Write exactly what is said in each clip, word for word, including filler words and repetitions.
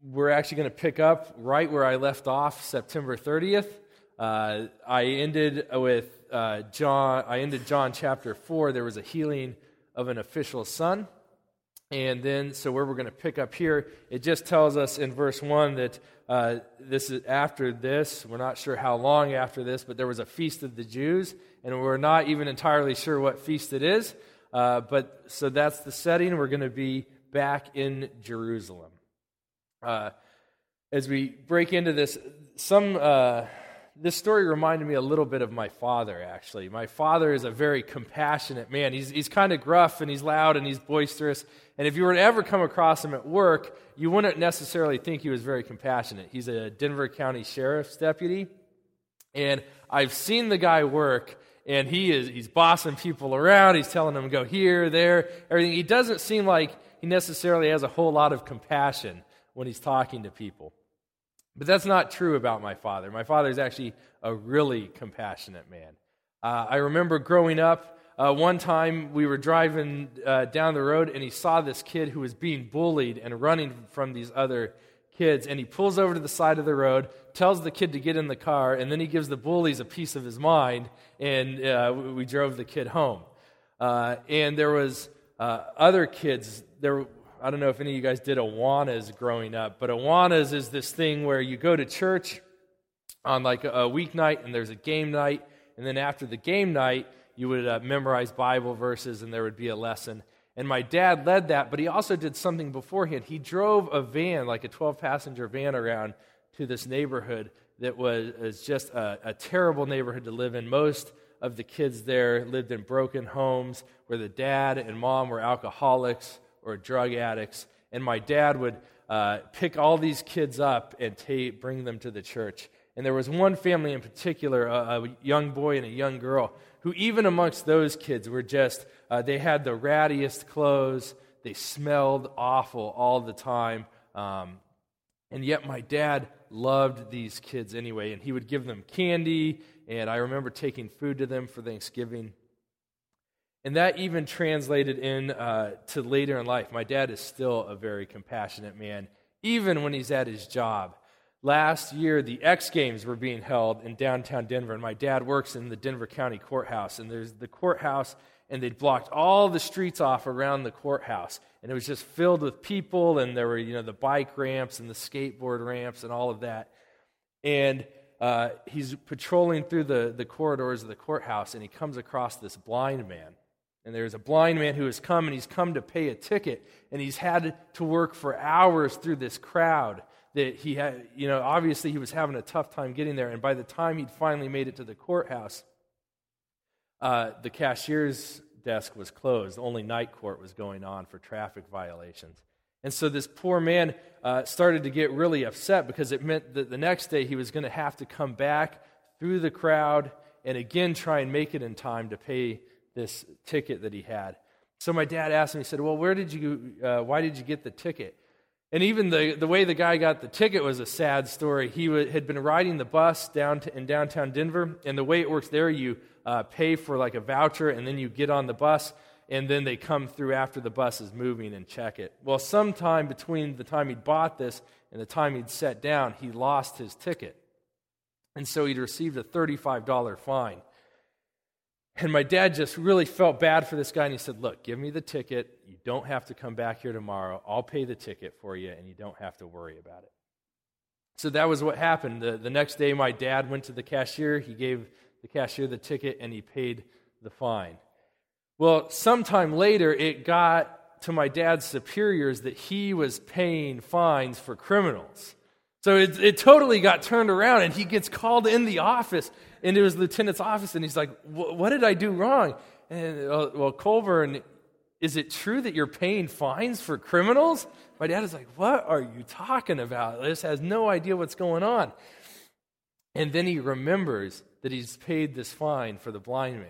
We're actually going to pick up right where I left off September thirtieth. Uh, I ended with uh, John. I ended John chapter four. There was a healing of an official's son. And then, so where we're going to pick up here, it just tells us in verse one that uh, this is after this. We're not sure how long after this, but there was a feast of the Jews, and we're not even entirely sure what feast it is. Uh, but so that's the setting. We're going to be back in Jerusalem. Uh, as we break into this, some uh, this story reminded me a little bit of my father, actually. My father is a very compassionate man. He's he's kind of gruff, and he's loud, and he's boisterous. And if you were to ever come across him at work, you wouldn't necessarily think he was very compassionate. He's a Denver County Sheriff's deputy, and I've seen the guy work, and he is he's bossing people around. He's telling them to go here, there, everything. He doesn't seem like he necessarily has a whole lot of compassion when he's talking to people. But that's not true about my father. My father is actually a really compassionate man. Uh, I remember growing up, uh, one time we were driving uh, down the road, and he saw this kid who was being bullied and running from these other kids, and he pulls over to the side of the road, tells the kid to get in the car, and then he gives the bullies a piece of his mind, and uh, we drove the kid home. Uh, and there was uh, other kids, there were I don't know if any of you guys did Awanas growing up, but Awanas is this thing where you go to church on like a weeknight, and there's a game night, and then after the game night, you would uh, memorize Bible verses, and there would be a lesson. And my dad led that, but he also did something beforehand. He drove a van, like a twelve-passenger van, around to this neighborhood that was, was just a, a terrible neighborhood to live in. Most of the kids there lived in broken homes where the dad and mom were alcoholics or drug addicts, and my dad would uh, pick all these kids up and t- bring them to the church. And there was one family in particular, a, a young boy and a young girl, who even amongst those kids were just, uh, they had the rattiest clothes, they smelled awful all the time, um, and yet my dad loved these kids anyway, and he would give them candy, and I remember taking food to them for Thanksgiving. And that even translated in uh, to later in life. My dad is still a very compassionate man, even when he's at his job. Last year, the X Games were being held in downtown Denver, and my dad works in the Denver County Courthouse. And there's the courthouse, and they'd blocked all the streets off around the courthouse. And it was just filled with people, and there were, you know, the bike ramps and the skateboard ramps and all of that. And uh, he's patrolling through the, the corridors of the courthouse, and he comes across this blind man. And there's a blind man who has come, and he's come to pay a ticket, and he's had to work for hours through this crowd that he had, you know, obviously he was having a tough time getting there, and by the time he'd finally made it to the courthouse, uh, the cashier's desk was closed. Only night court was going on for traffic violations. And so this poor man uh, started to get really upset because it meant that the next day he was going to have to come back through the crowd and again try and make it in time to pay this ticket that he had. So my dad asked him, he said, well, where did you, uh, why did you get the ticket? And even the, the way the guy got the ticket was a sad story. He w- had been riding the bus down to, in downtown Denver, and the way it works there, you uh, pay for like a voucher, and then you get on the bus, and then they come through after the bus is moving and check it. Well, sometime between the time he'd bought this and the time he'd sat down, he lost his ticket. And so he'd received a thirty-five dollars fine. And my dad just really felt bad for this guy, and he said, look, give me the ticket. You don't have to come back here tomorrow. I'll pay the ticket for you, and you don't have to worry about it. So that was what happened. The, the next day, my dad went to the cashier. He gave the cashier the ticket, and he paid the fine. Well, sometime later, it got to my dad's superiors that he was paying fines for criminals. So it, it totally got turned around, and he gets called in the office, into his lieutenant's office, and he's like, what did I do wrong? And, uh, well, Colburn, is it true that you're paying fines for criminals? My dad is like, what are you talking about? This has no idea what's going on. And then he remembers that he's paid this fine for the blind man.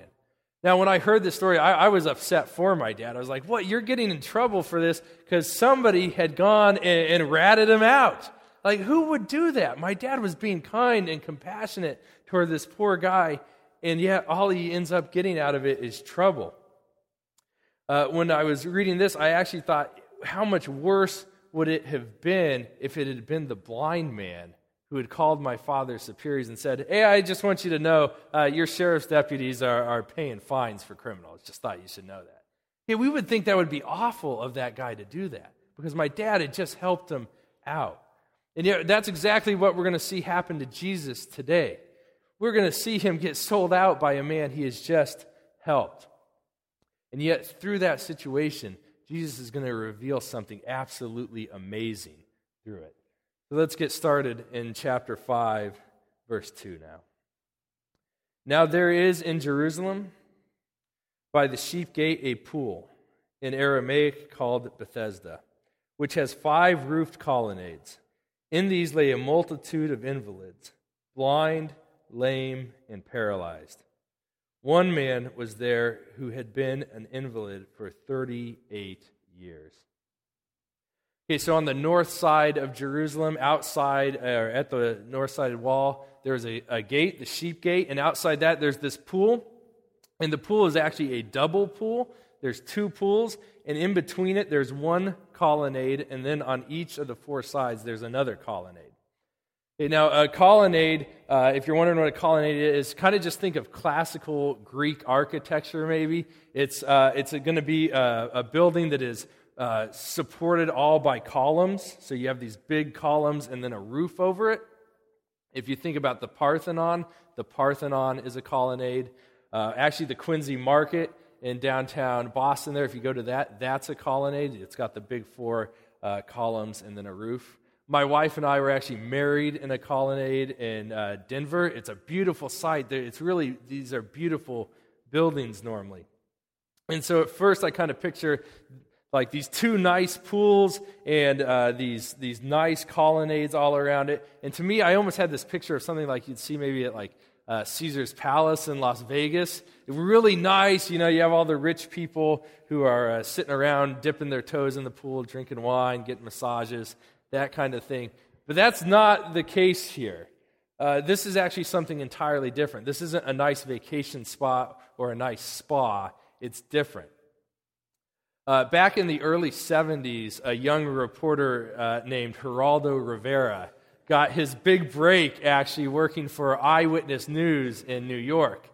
Now, when I heard this story, I, I was upset for my dad. I was like, what, you're getting in trouble for this because somebody had gone and, and ratted him out. Like, who would do that? My dad was being kind and compassionate toward this poor guy, and yet all he ends up getting out of it is trouble. Uh, when I was reading this, I actually thought, how much worse would it have been if it had been the blind man who had called my father's superiors and said, hey, I just want you to know uh, your sheriff's deputies are, are paying fines for criminals. Just thought you should know that. Yeah, we would think that would be awful of that guy to do that because my dad had just helped him out. And yet, that's exactly what we're going to see happen to Jesus today. We're going to see him get sold out by a man he has just helped. And yet, through that situation, Jesus is going to reveal something absolutely amazing through it. So let's get started in chapter five, verse two now. Now there is in Jerusalem, by the sheep gate, a pool, in Aramaic called Bethesda, which has five roofed colonnades. In these lay a multitude of invalids, blind, lame, and paralyzed. One man was there who had been an invalid for thirty-eight years. Okay, so on the north side of Jerusalem, outside, or at the north side of the wall, there was a, a gate, the sheep gate, and outside that there's this pool. And the pool is actually a double pool. There's two pools, and in between it there's one colonnade, and then on each of the four sides there's another colonnade. Okay, now, a colonnade, uh, if you're wondering what a colonnade is, kind of just think of classical Greek architecture maybe. It's uh, it's going to be a, a building that is uh, supported all by columns, so you have these big columns and then a roof over it. If you think about the Parthenon, the Parthenon is a colonnade. Uh, actually, the Quincy Market in downtown Boston there, if you go to that, that's a colonnade. It's got the big four uh, columns and then a roof. My wife and I were actually married in a colonnade in uh, Denver. It's a beautiful site. It's really, these are beautiful buildings normally. And so at first I kind of picture like these two nice pools and uh, these these nice colonnades all around it. And to me, I almost had this picture of something like you'd see maybe at like Uh, Caesar's Palace in Las Vegas. It was really nice. You know, you have all the rich people who are uh, sitting around dipping their toes in the pool, drinking wine, getting massages, that kind of thing. But that's not the case here. Uh, this is actually something entirely different. This isn't a nice vacation spot or a nice spa. It's different. Uh, back in the early seventies, a young reporter uh, named Geraldo Rivera got his big break actually working for Eyewitness News in New York.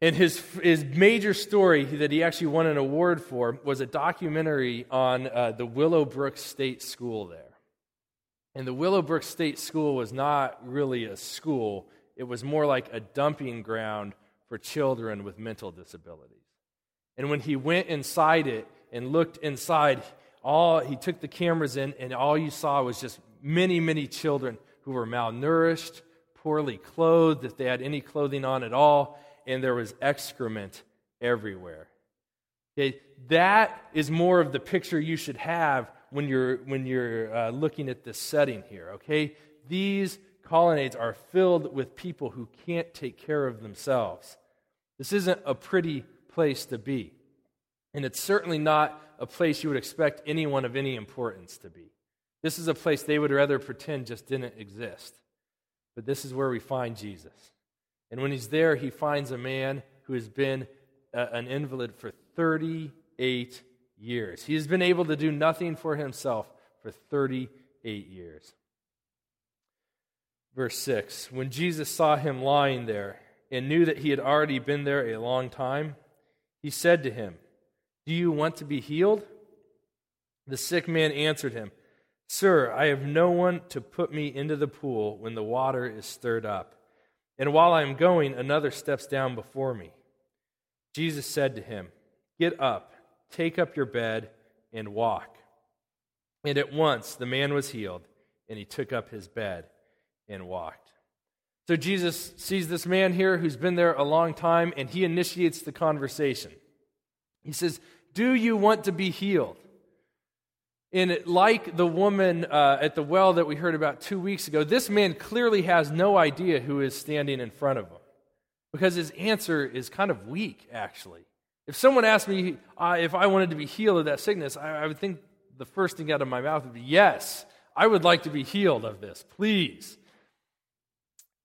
And his his major story that he actually won an award for was a documentary on uh, the Willowbrook State School there. And the Willowbrook State School was not really a school. It was more like a dumping ground for children with mental disabilities. And when he went inside it and looked inside, all he took the cameras in and all you saw was just many, many children who were malnourished, poorly clothed, if they had any clothing on at all, and there was excrement everywhere. Okay, that is more of the picture you should have when you're when you're uh, looking at this setting here. Okay, these colonnades are filled with people who can't take care of themselves. This isn't a pretty place to be, and it's certainly not a place you would expect anyone of any importance to be. This is a place they would rather pretend just didn't exist. But this is where we find Jesus. And when he's there, he finds a man who has been a, an invalid for thirty-eight years. He has been able to do nothing for himself for thirty-eight years. Verse six, when Jesus saw him lying there and knew that he had already been there a long time, he said to him, "Do you want to be healed?" The sick man answered him, "Sir, I have no one to put me into the pool when the water is stirred up. And while I am going, another steps down before me." Jesus said to him, "Get up, take up your bed, and walk." And at once the man was healed, and he took up his bed and walked. So Jesus sees this man here who's been there a long time, and he initiates the conversation. He says, "Do you want to be healed?" And like the woman uh, at the well that we heard about two weeks ago, this man clearly has no idea who is standing in front of him because his answer is kind of weak, actually. If someone asked me uh, if I wanted to be healed of that sickness, I, I would think the first thing out of my mouth would be, "Yes, I would like to be healed of this, please."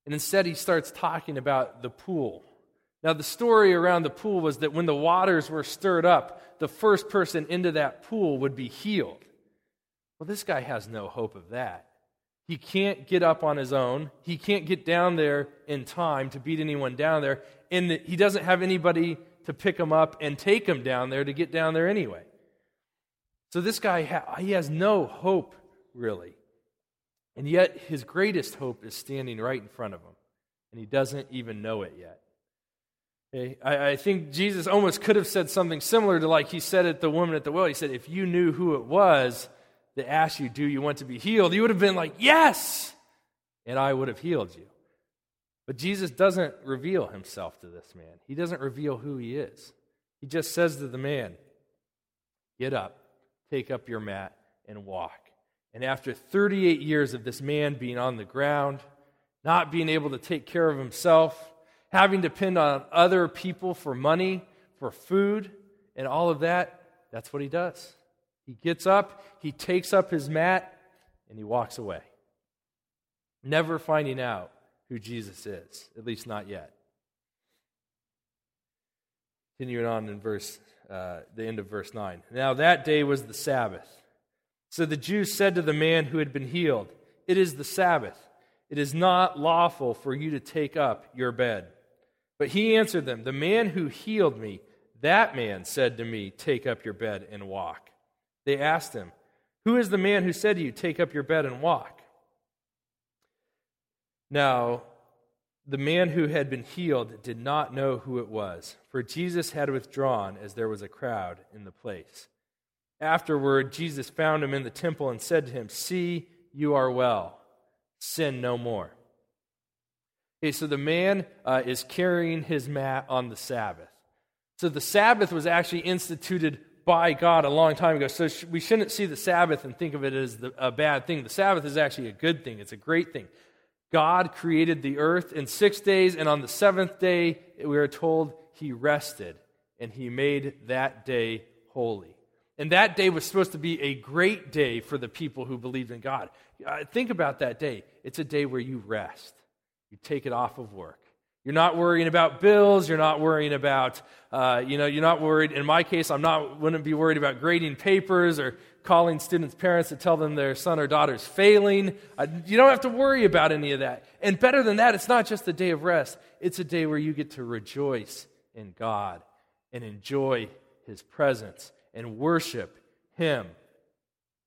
And instead he starts talking about the pool. Now the story around the pool was that when the waters were stirred up, the first person into that pool would be healed. Well, this guy has no hope of that. He can't get up on his own. He can't get down there in time to beat anyone down there. And he doesn't have anybody to pick him up and take him down there to get down there anyway. So this guy, ha- he has no hope, really. And yet his greatest hope is standing right in front of him. And he doesn't even know it yet. Okay? I, I think Jesus almost could have said something similar to like he said at the woman at the well. He said, if you knew who it was that asked you, do you want to be healed? You would have been like, yes, and I would have healed you. But Jesus doesn't reveal himself to this man. He doesn't reveal who he is. He just says to the man, get up, take up your mat, and walk. And after thirty-eight years of this man being on the ground, not being able to take care of himself, having to depend on other people for money, for food, and all of that, that's what he does. He gets up, he takes up his mat, and he walks away. Never finding out who Jesus is, at least not yet. Continuing on in verse, uh, the end of verse nine. Now that day was the Sabbath. So the Jews said to the man who had been healed, it is the Sabbath. It is not lawful for you to take up your bed. But he answered them, the man who healed me, that man said to me, take up your bed and walk. They asked him, who is the man who said to you, take up your bed and walk? Now, the man who had been healed did not know who it was, for Jesus had withdrawn as there was a crowd in the place. Afterward, Jesus found him in the temple and said to him, see, you are well. Sin no more. Okay, so the man uh, is carrying his mat on the Sabbath. So the Sabbath was actually instituted by God a long time ago. So we shouldn't see the Sabbath and think of it as the, a bad thing. The Sabbath is actually a good thing. It's a great thing. God created the earth in six days, and on the seventh day, we are told he rested, and he made that day holy. And that day was supposed to be a great day for the people who believed in God. Uh, think about that day. It's a day where you rest. You take it off of work. You're not worrying about bills. You're not worrying about, uh, you know, you're not worried. In my case, I'm not, wouldn't be worried about grading papers or calling students' parents to tell them their son or daughter's failing. Uh, you don't have to worry about any of that. And better than that, it's not just a day of rest. It's a day where you get to rejoice in God and enjoy his presence and worship him.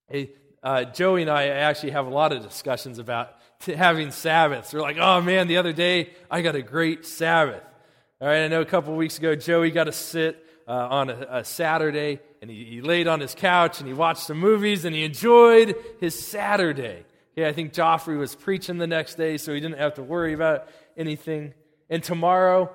Hey, uh, Joey and I actually have a lot of discussions about to having Sabbaths. We're like, oh man, the other day I got a great Sabbath. All right, I know a couple of weeks ago Joey got to sit uh, on a, a Saturday, and he, he laid on his couch and he watched some movies and he enjoyed his Saturday. Yeah, I think Joffrey was preaching the next day, so he didn't have to worry about anything. And tomorrow,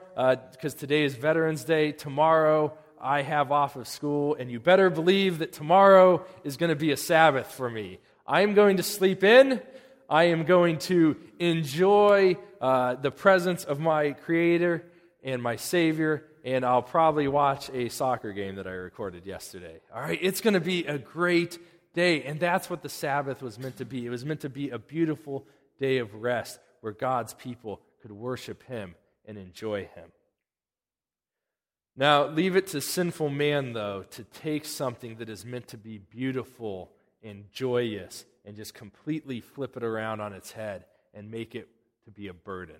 because uh, today is Veterans Day, tomorrow I have off of school, and you better believe that tomorrow is going to be a Sabbath for me. I'm going to sleep in. I am going to enjoy uh, the presence of my Creator and my Savior, and I'll probably watch a soccer game that I recorded yesterday. All right, it's going to be a great day, and that's what the Sabbath was meant to be. It was meant to be a beautiful day of rest where God's people could worship him and enjoy him. Now, leave it to sinful man, though, to take something that is meant to be beautiful and joyous and just completely flip it around on its head and make it to be a burden.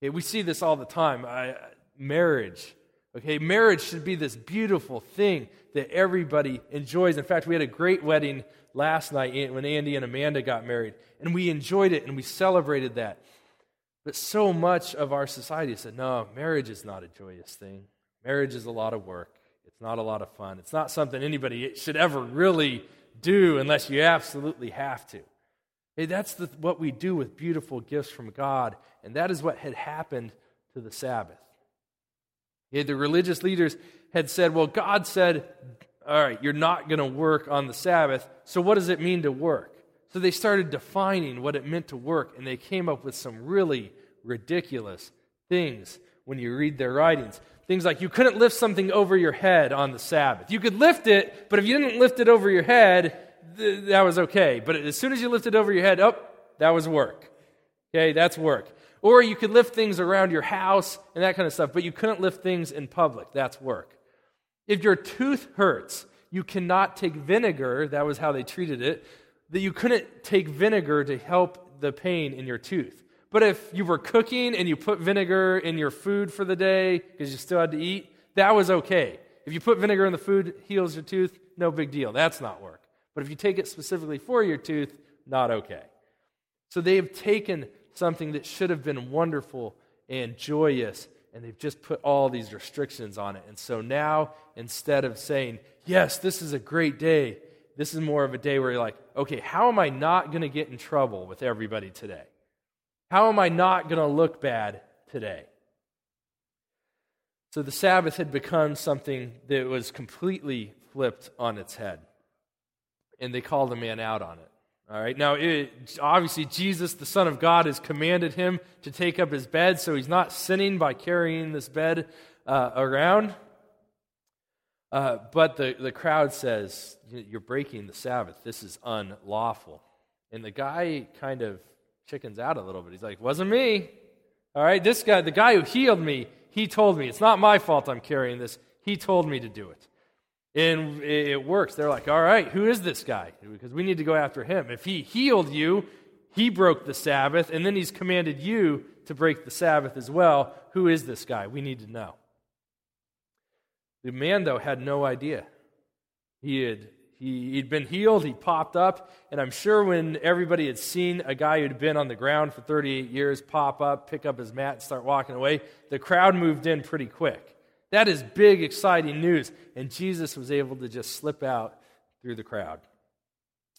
Okay, we see this all the time. I, marriage. Okay, marriage should be this beautiful thing that everybody enjoys. In fact, we had a great wedding last night when Andy and Amanda got married, and we enjoyed it and we celebrated that. But so much of our society said, no, marriage is not a joyous thing. Marriage is a lot of work. It's not a lot of fun. It's not something anybody should ever really do unless you absolutely have to. Hey, that's the, what we do with beautiful gifts from God, and that is what had happened to the Sabbath. Hey, the religious leaders had said, well, God said, all right, you're not going to work on the Sabbath, so what does it mean to work? So they started defining what it meant to work, and they came up with some really ridiculous things when you read their writings. Things like, you couldn't lift something over your head on the Sabbath. You could lift it, but if you didn't lift it over your head, th- that was okay. But as soon as you lift it over your head, oh, that was work. Okay, that's work. Or you could lift things around your house and that kind of stuff, but you couldn't lift things in public. That's work. If your tooth hurts, you cannot take vinegar, that was how they treated it, that you couldn't take vinegar to help the pain in your tooth. But if you were cooking and you put vinegar in your food for the day because you still had to eat, that was okay. If you put vinegar in the food, it heals your tooth, no big deal. That's not work. But if you take it specifically for your tooth, not okay. So they have taken something that should have been wonderful and joyous, and they've just put all these restrictions on it. And so now, instead of saying, yes, this is a great day, this is more of a day where you're like, okay, how am I not going to get in trouble with everybody today? How am I not going to look bad today? So the Sabbath had become something that was completely flipped on its head. And they called the man out on it. All right. Now, it, obviously, Jesus, the Son of God, has commanded him to take up his bed, so he's not sinning by carrying this bed uh, around. Uh, but the, the crowd says, you're breaking the Sabbath. This is unlawful. And the guy kind of chickens out a little bit. He's like, wasn't me. All right, this guy, the guy who healed me, he told me. It's not my fault I'm carrying this. He told me to do it. And it works. They're like, all right, who is this guy? Because we need to go after him. If he healed you, he broke the Sabbath, and then he's commanded you to break the Sabbath as well. Who is this guy? We need to know. The man, though, had no idea. He had he, he'd been healed. He popped up. And I'm sure when everybody had seen a guy who'd been on the ground for thirty-eight years pop up, pick up his mat, and start walking away, the crowd moved in pretty quick. That is big, exciting news. And Jesus was able to just slip out through the crowd.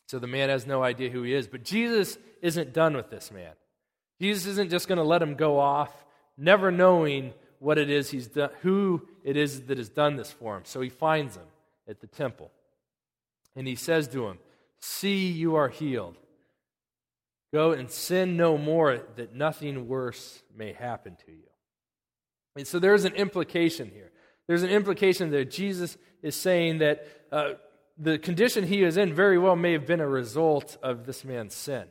So the man has no idea who he is. But Jesus isn't done with this man. Jesus isn't just going to let him go off, never knowing what it is he's done, who it is that has done this for him. So he finds him at the temple. And he says to him, see, you are healed. Go and sin no more, that nothing worse may happen to you. And so there's an implication here. There's an implication that Jesus is saying that uh, the condition he is in very well may have been a result of this man's sin.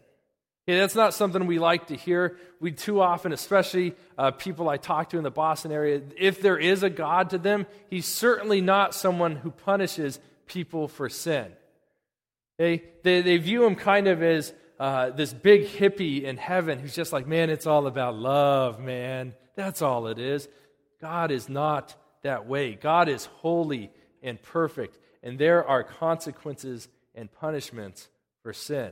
Yeah, that's not something we like to hear. We too often, especially uh, people I talk to in the Boston area, if there is a God to them, he's certainly not someone who punishes people for sin. They, they, they view him kind of as uh, this big hippie in heaven who's just like, man, it's all about love, man. That's all it is. God is not that way. God is holy and perfect, and there are consequences and punishments for sin.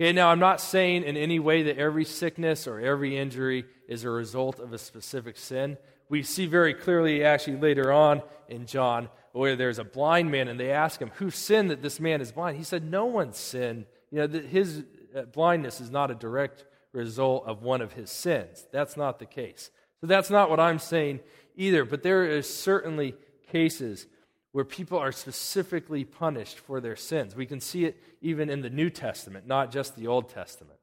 Okay, now, I'm not saying in any way that every sickness or every injury is a result of a specific sin. We see very clearly actually later on in John where there's a blind man, and they ask him, who sinned that this man is blind? He said, no one sinned. You know, that his blindness is not a direct result of one of his sins. That's not the case. So that's not what I'm saying either, but there are certainly cases where people are specifically punished for their sins. We can see it even in the New Testament, not just the Old Testament.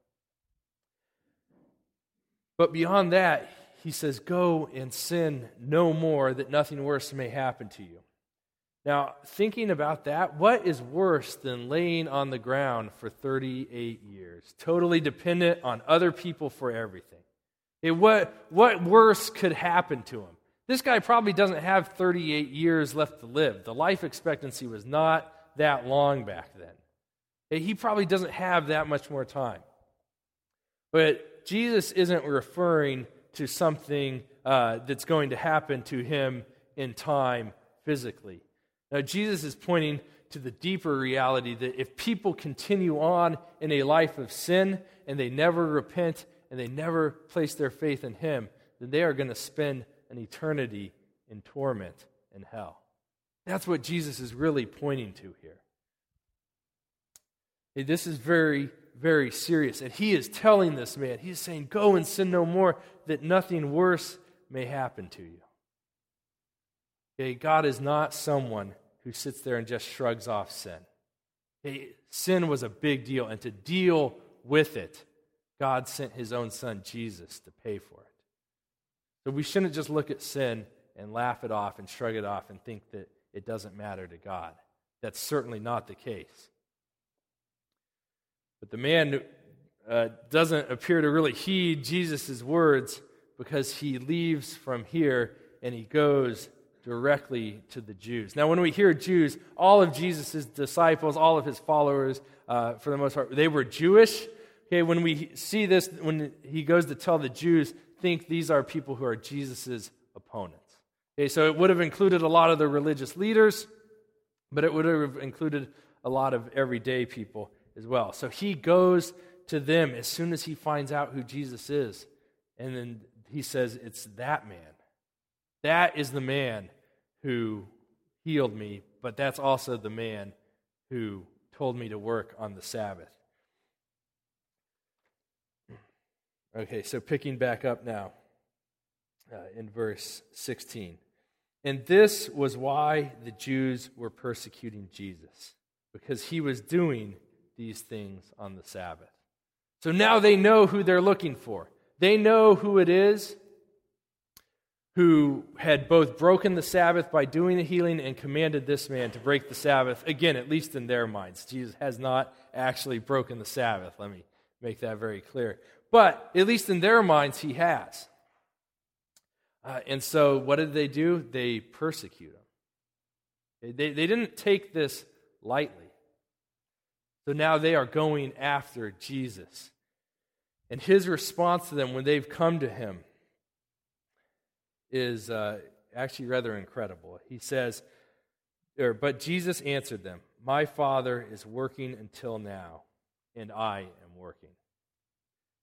But beyond that, he says, go and sin no more, that nothing worse may happen to you. Now, thinking about that, what is worse than laying on the ground for thirty-eight years, totally dependent on other people for everything? It, what, what worse could happen to him? This guy probably doesn't have thirty-eight years left to live. The life expectancy was not that long back then. He probably doesn't have that much more time. But Jesus isn't referring to something uh, that's going to happen to him in time physically. Now, Jesus is pointing to the deeper reality that if people continue on in a life of sin and they never repent and they never place their faith in him, then they are going to spend an eternity in torment and hell. That's what Jesus is really pointing to here. This is very, very serious. And he is telling this man, he's saying, go and sin no more, that nothing worse may happen to you. Okay, God is not someone who sits there and just shrugs off sin. Okay, sin was a big deal, and to deal with it, God sent his own son, Jesus, to pay for it. So we shouldn't just look at sin and laugh it off and shrug it off and think that it doesn't matter to God. That's certainly not the case. But the man uh, doesn't appear to really heed Jesus' words, because he leaves from here and he goes directly to the Jews. Now, when we hear Jews, all of Jesus' disciples, all of his followers, uh, for the most part, they were Jewish. Okay, when we see this, when he goes to tell the Jews, think these are people who are Jesus' opponents. Okay, so it would have included a lot of the religious leaders, but it would have included a lot of everyday people as well. So he goes to them as soon as he finds out who Jesus is, and then he says, it's that man. That is the man who healed me, but that's also the man who told me to work on the Sabbath. Okay, so picking back up now uh, in verse sixteen. And this was why the Jews were persecuting Jesus, because he was doing these things on the Sabbath. So now they know who they're looking for. They know who it is who had both broken the Sabbath by doing the healing and commanded this man to break the Sabbath. Again, at least in their minds, Jesus has not actually broken the Sabbath. Let me make that very clear. But at least in their minds, he has. Uh, and so what did they do? They persecute him. They, they didn't take this lightly. So now they are going after Jesus. And his response to them when they've come to him is uh, actually rather incredible. He says, or, but Jesus answered them, my Father is working until now, and I am working.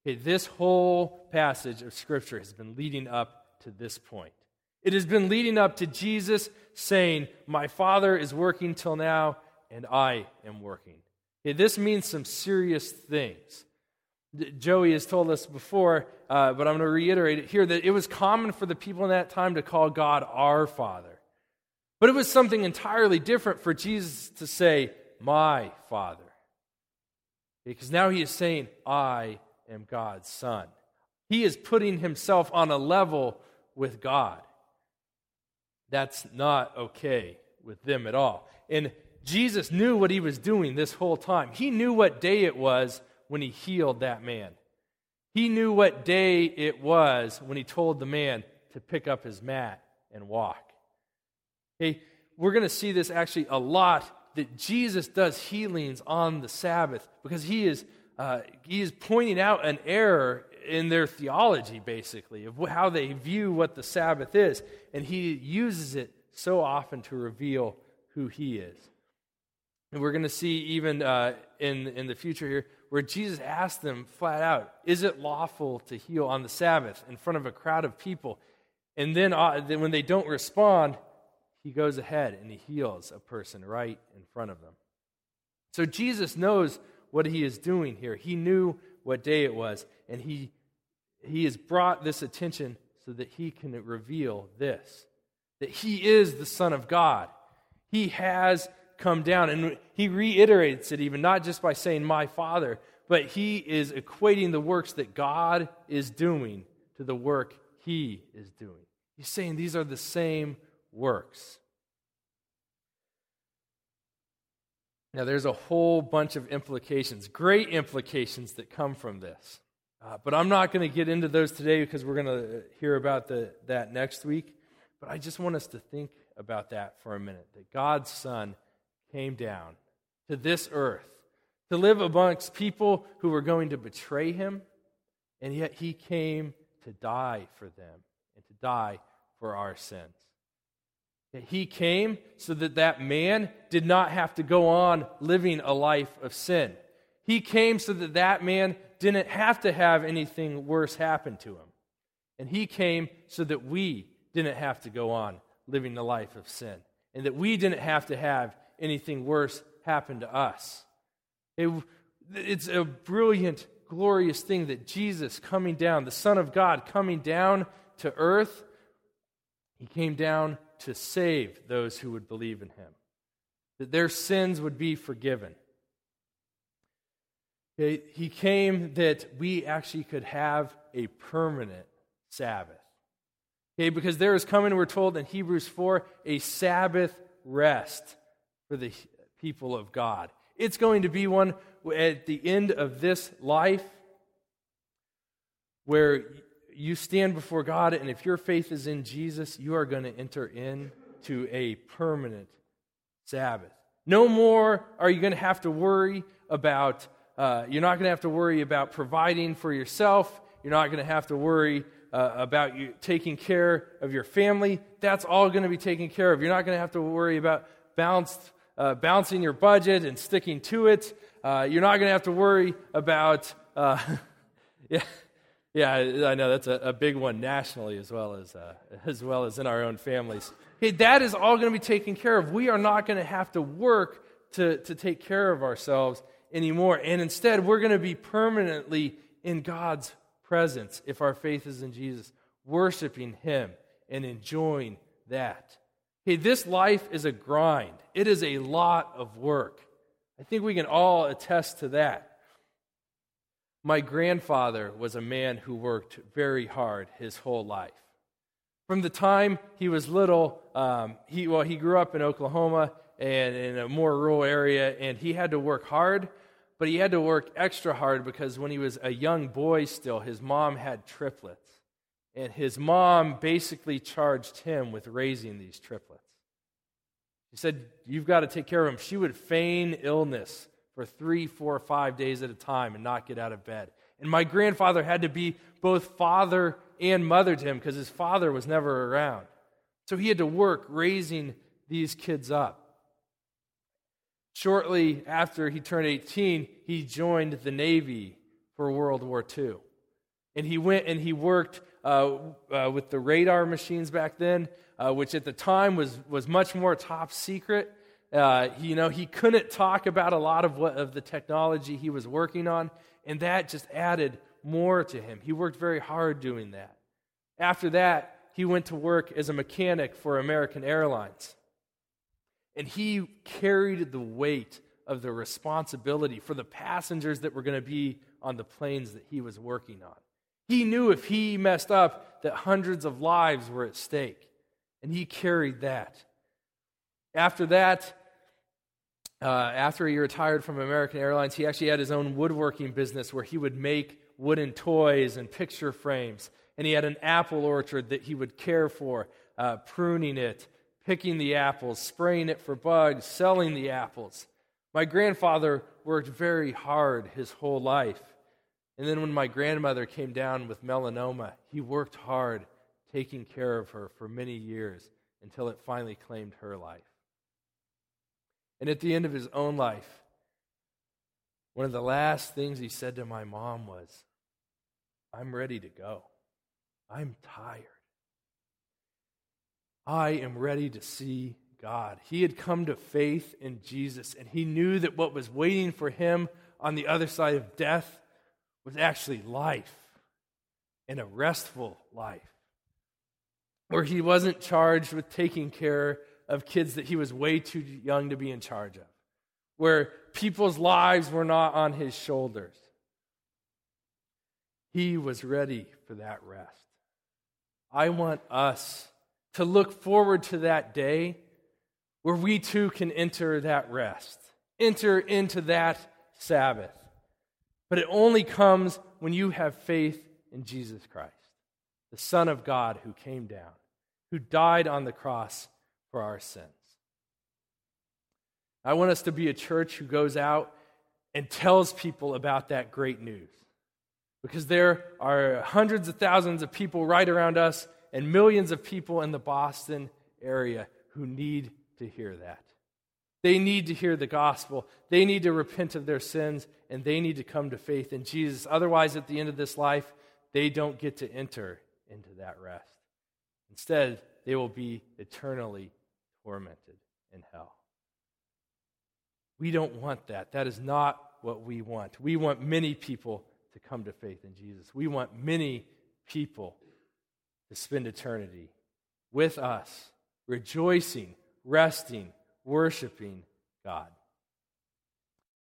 Okay, this whole passage of Scripture has been leading up to this point. It has been leading up to Jesus saying, my Father is working till now, and I am working. Okay, this means some serious things. Joey has told us before, uh, but I'm going to reiterate it here, that it was common for the people in that time to call God our Father. But it was something entirely different for Jesus to say, my Father. Because now he is saying, I am God's Son. He is putting himself on a level with God. That's not okay with them at all. And Jesus knew what he was doing this whole time. He knew what day it was when he healed that man. He knew what day it was when he told the man to pick up his mat and walk. Okay, we're going to see this actually a lot, that Jesus does healings on the Sabbath because he is uh, he is pointing out an error in their theology, basically, of how they view what the Sabbath is. And he uses it so often to reveal who he is. And we're going to see even uh, in, in the future here, where Jesus asked them flat out, is it lawful to heal on the Sabbath in front of a crowd of people? And then, uh, then when they don't respond, he goes ahead and he heals a person right in front of them. So Jesus knows what he is doing here. He knew what day it was, and he, he has brought this attention so that he can reveal this, that he is the Son of God. He has come down, and he reiterates it even, not just by saying, my Father, but he is equating the works that God is doing to the work he is doing. He's saying these are the same works. Now, there's a whole bunch of implications, great implications that come from this. Uh, but I'm not going to get into those today because we're going to hear about the, that next week. But I just want us to think about that for a minute, that God's Son came down to this earth to live amongst people who were going to betray him, and yet he came to die for them and to die for our sins. He came so that that man did not have to go on living a life of sin. He came so that that man didn't have to have anything worse happen to him. And he came so that we didn't have to go on living the life of sin, and that we didn't have to have anything worse happened to us. It, it's a brilliant, glorious thing that Jesus coming down, the Son of God coming down to earth, he came down to save those who would believe in him, that their sins would be forgiven. He came that we actually could have a permanent Sabbath. Okay, because there is coming, we're told in Hebrews four, a Sabbath rest for the people of God. It's going to be one at the end of this life where you stand before God, and if your faith is in Jesus, you are going to enter in to a permanent Sabbath. No more are you going to have to worry about, uh, you're not going to have to worry about providing for yourself. You're not going to have to worry uh, about you taking care of your family. That's all going to be taken care of. You're not going to have to worry about balanced, uh, balancing your budget and sticking to it. Uh, you're not going to have to worry about, uh, yeah, yeah, I know that's a, a big one nationally as well as uh, as well as in our own families. Okay, that is all going to be taken care of. We are not going to have to work to to take care of ourselves anymore, and instead we're going to be permanently in God's presence if our faith is in Jesus, worshiping Him and enjoying that. Okay, this life is a grind. It is a lot of work. I think we can all attest to that. My grandfather was a man who worked very hard his whole life. From the time he was little, um, he well, he grew up in Oklahoma and in a more rural area, and he had to work hard, but he had to work extra hard because when he was a young boy still, his mom had triplets, and his mom basically charged him with raising these triplets. He said, "You've got to take care of him." She would feign illness for three, four, five days at a time and not get out of bed. And my grandfather had to be both father and mother to him because his father was never around. So he had to work raising these kids up. Shortly after he turned eighteen, he joined the Navy for World War Two. And he went and he worked uh, uh, with the radar machines back then, Uh, which at the time was was much more top secret. Uh, you know, he couldn't talk about a lot of what of the technology he was working on, and that just added more to him. He worked very hard doing that. After that, he went to work as a mechanic for American Airlines, and he carried the weight of the responsibility for the passengers that were going to be on the planes that he was working on. He knew if he messed up that hundreds of lives were at stake. And he carried that. After that, uh, after he retired from American Airlines, he actually had his own woodworking business where he would make wooden toys and picture frames. And he had an apple orchard that he would care for, uh, pruning it, picking the apples, spraying it for bugs, selling the apples. My grandfather worked very hard his whole life. And then when my grandmother came down with melanoma, he worked hard, taking care of her for many years until it finally claimed her life. And at the end of his own life, one of the last things he said to my mom was, "I'm ready to go. I'm tired. I am ready to see God." He had come to faith in Jesus, and he knew that what was waiting for him on the other side of death was actually life, and a restful life, where he wasn't charged with taking care of kids that he was way too young to be in charge of, where people's lives were not on his shoulders. He was ready for that rest. I want us to look forward to that day where we too can enter that rest, enter into that Sabbath. But it only comes when you have faith in Jesus Christ, the Son of God who came down, who died on the cross for our sins. I want us to be a church who goes out and tells people about that great news, because there are hundreds of thousands of people right around us and millions of people in the Boston area who need to hear that. They need to hear the gospel. They need to repent of their sins, and they need to come to faith in Jesus. Otherwise, at the end of this life, they don't get to enter into that rest. Instead, they will be eternally tormented in hell. We don't want that. That is not what we want. We want many people to come to faith in Jesus. We want many people to spend eternity with us, rejoicing, resting, worshiping God.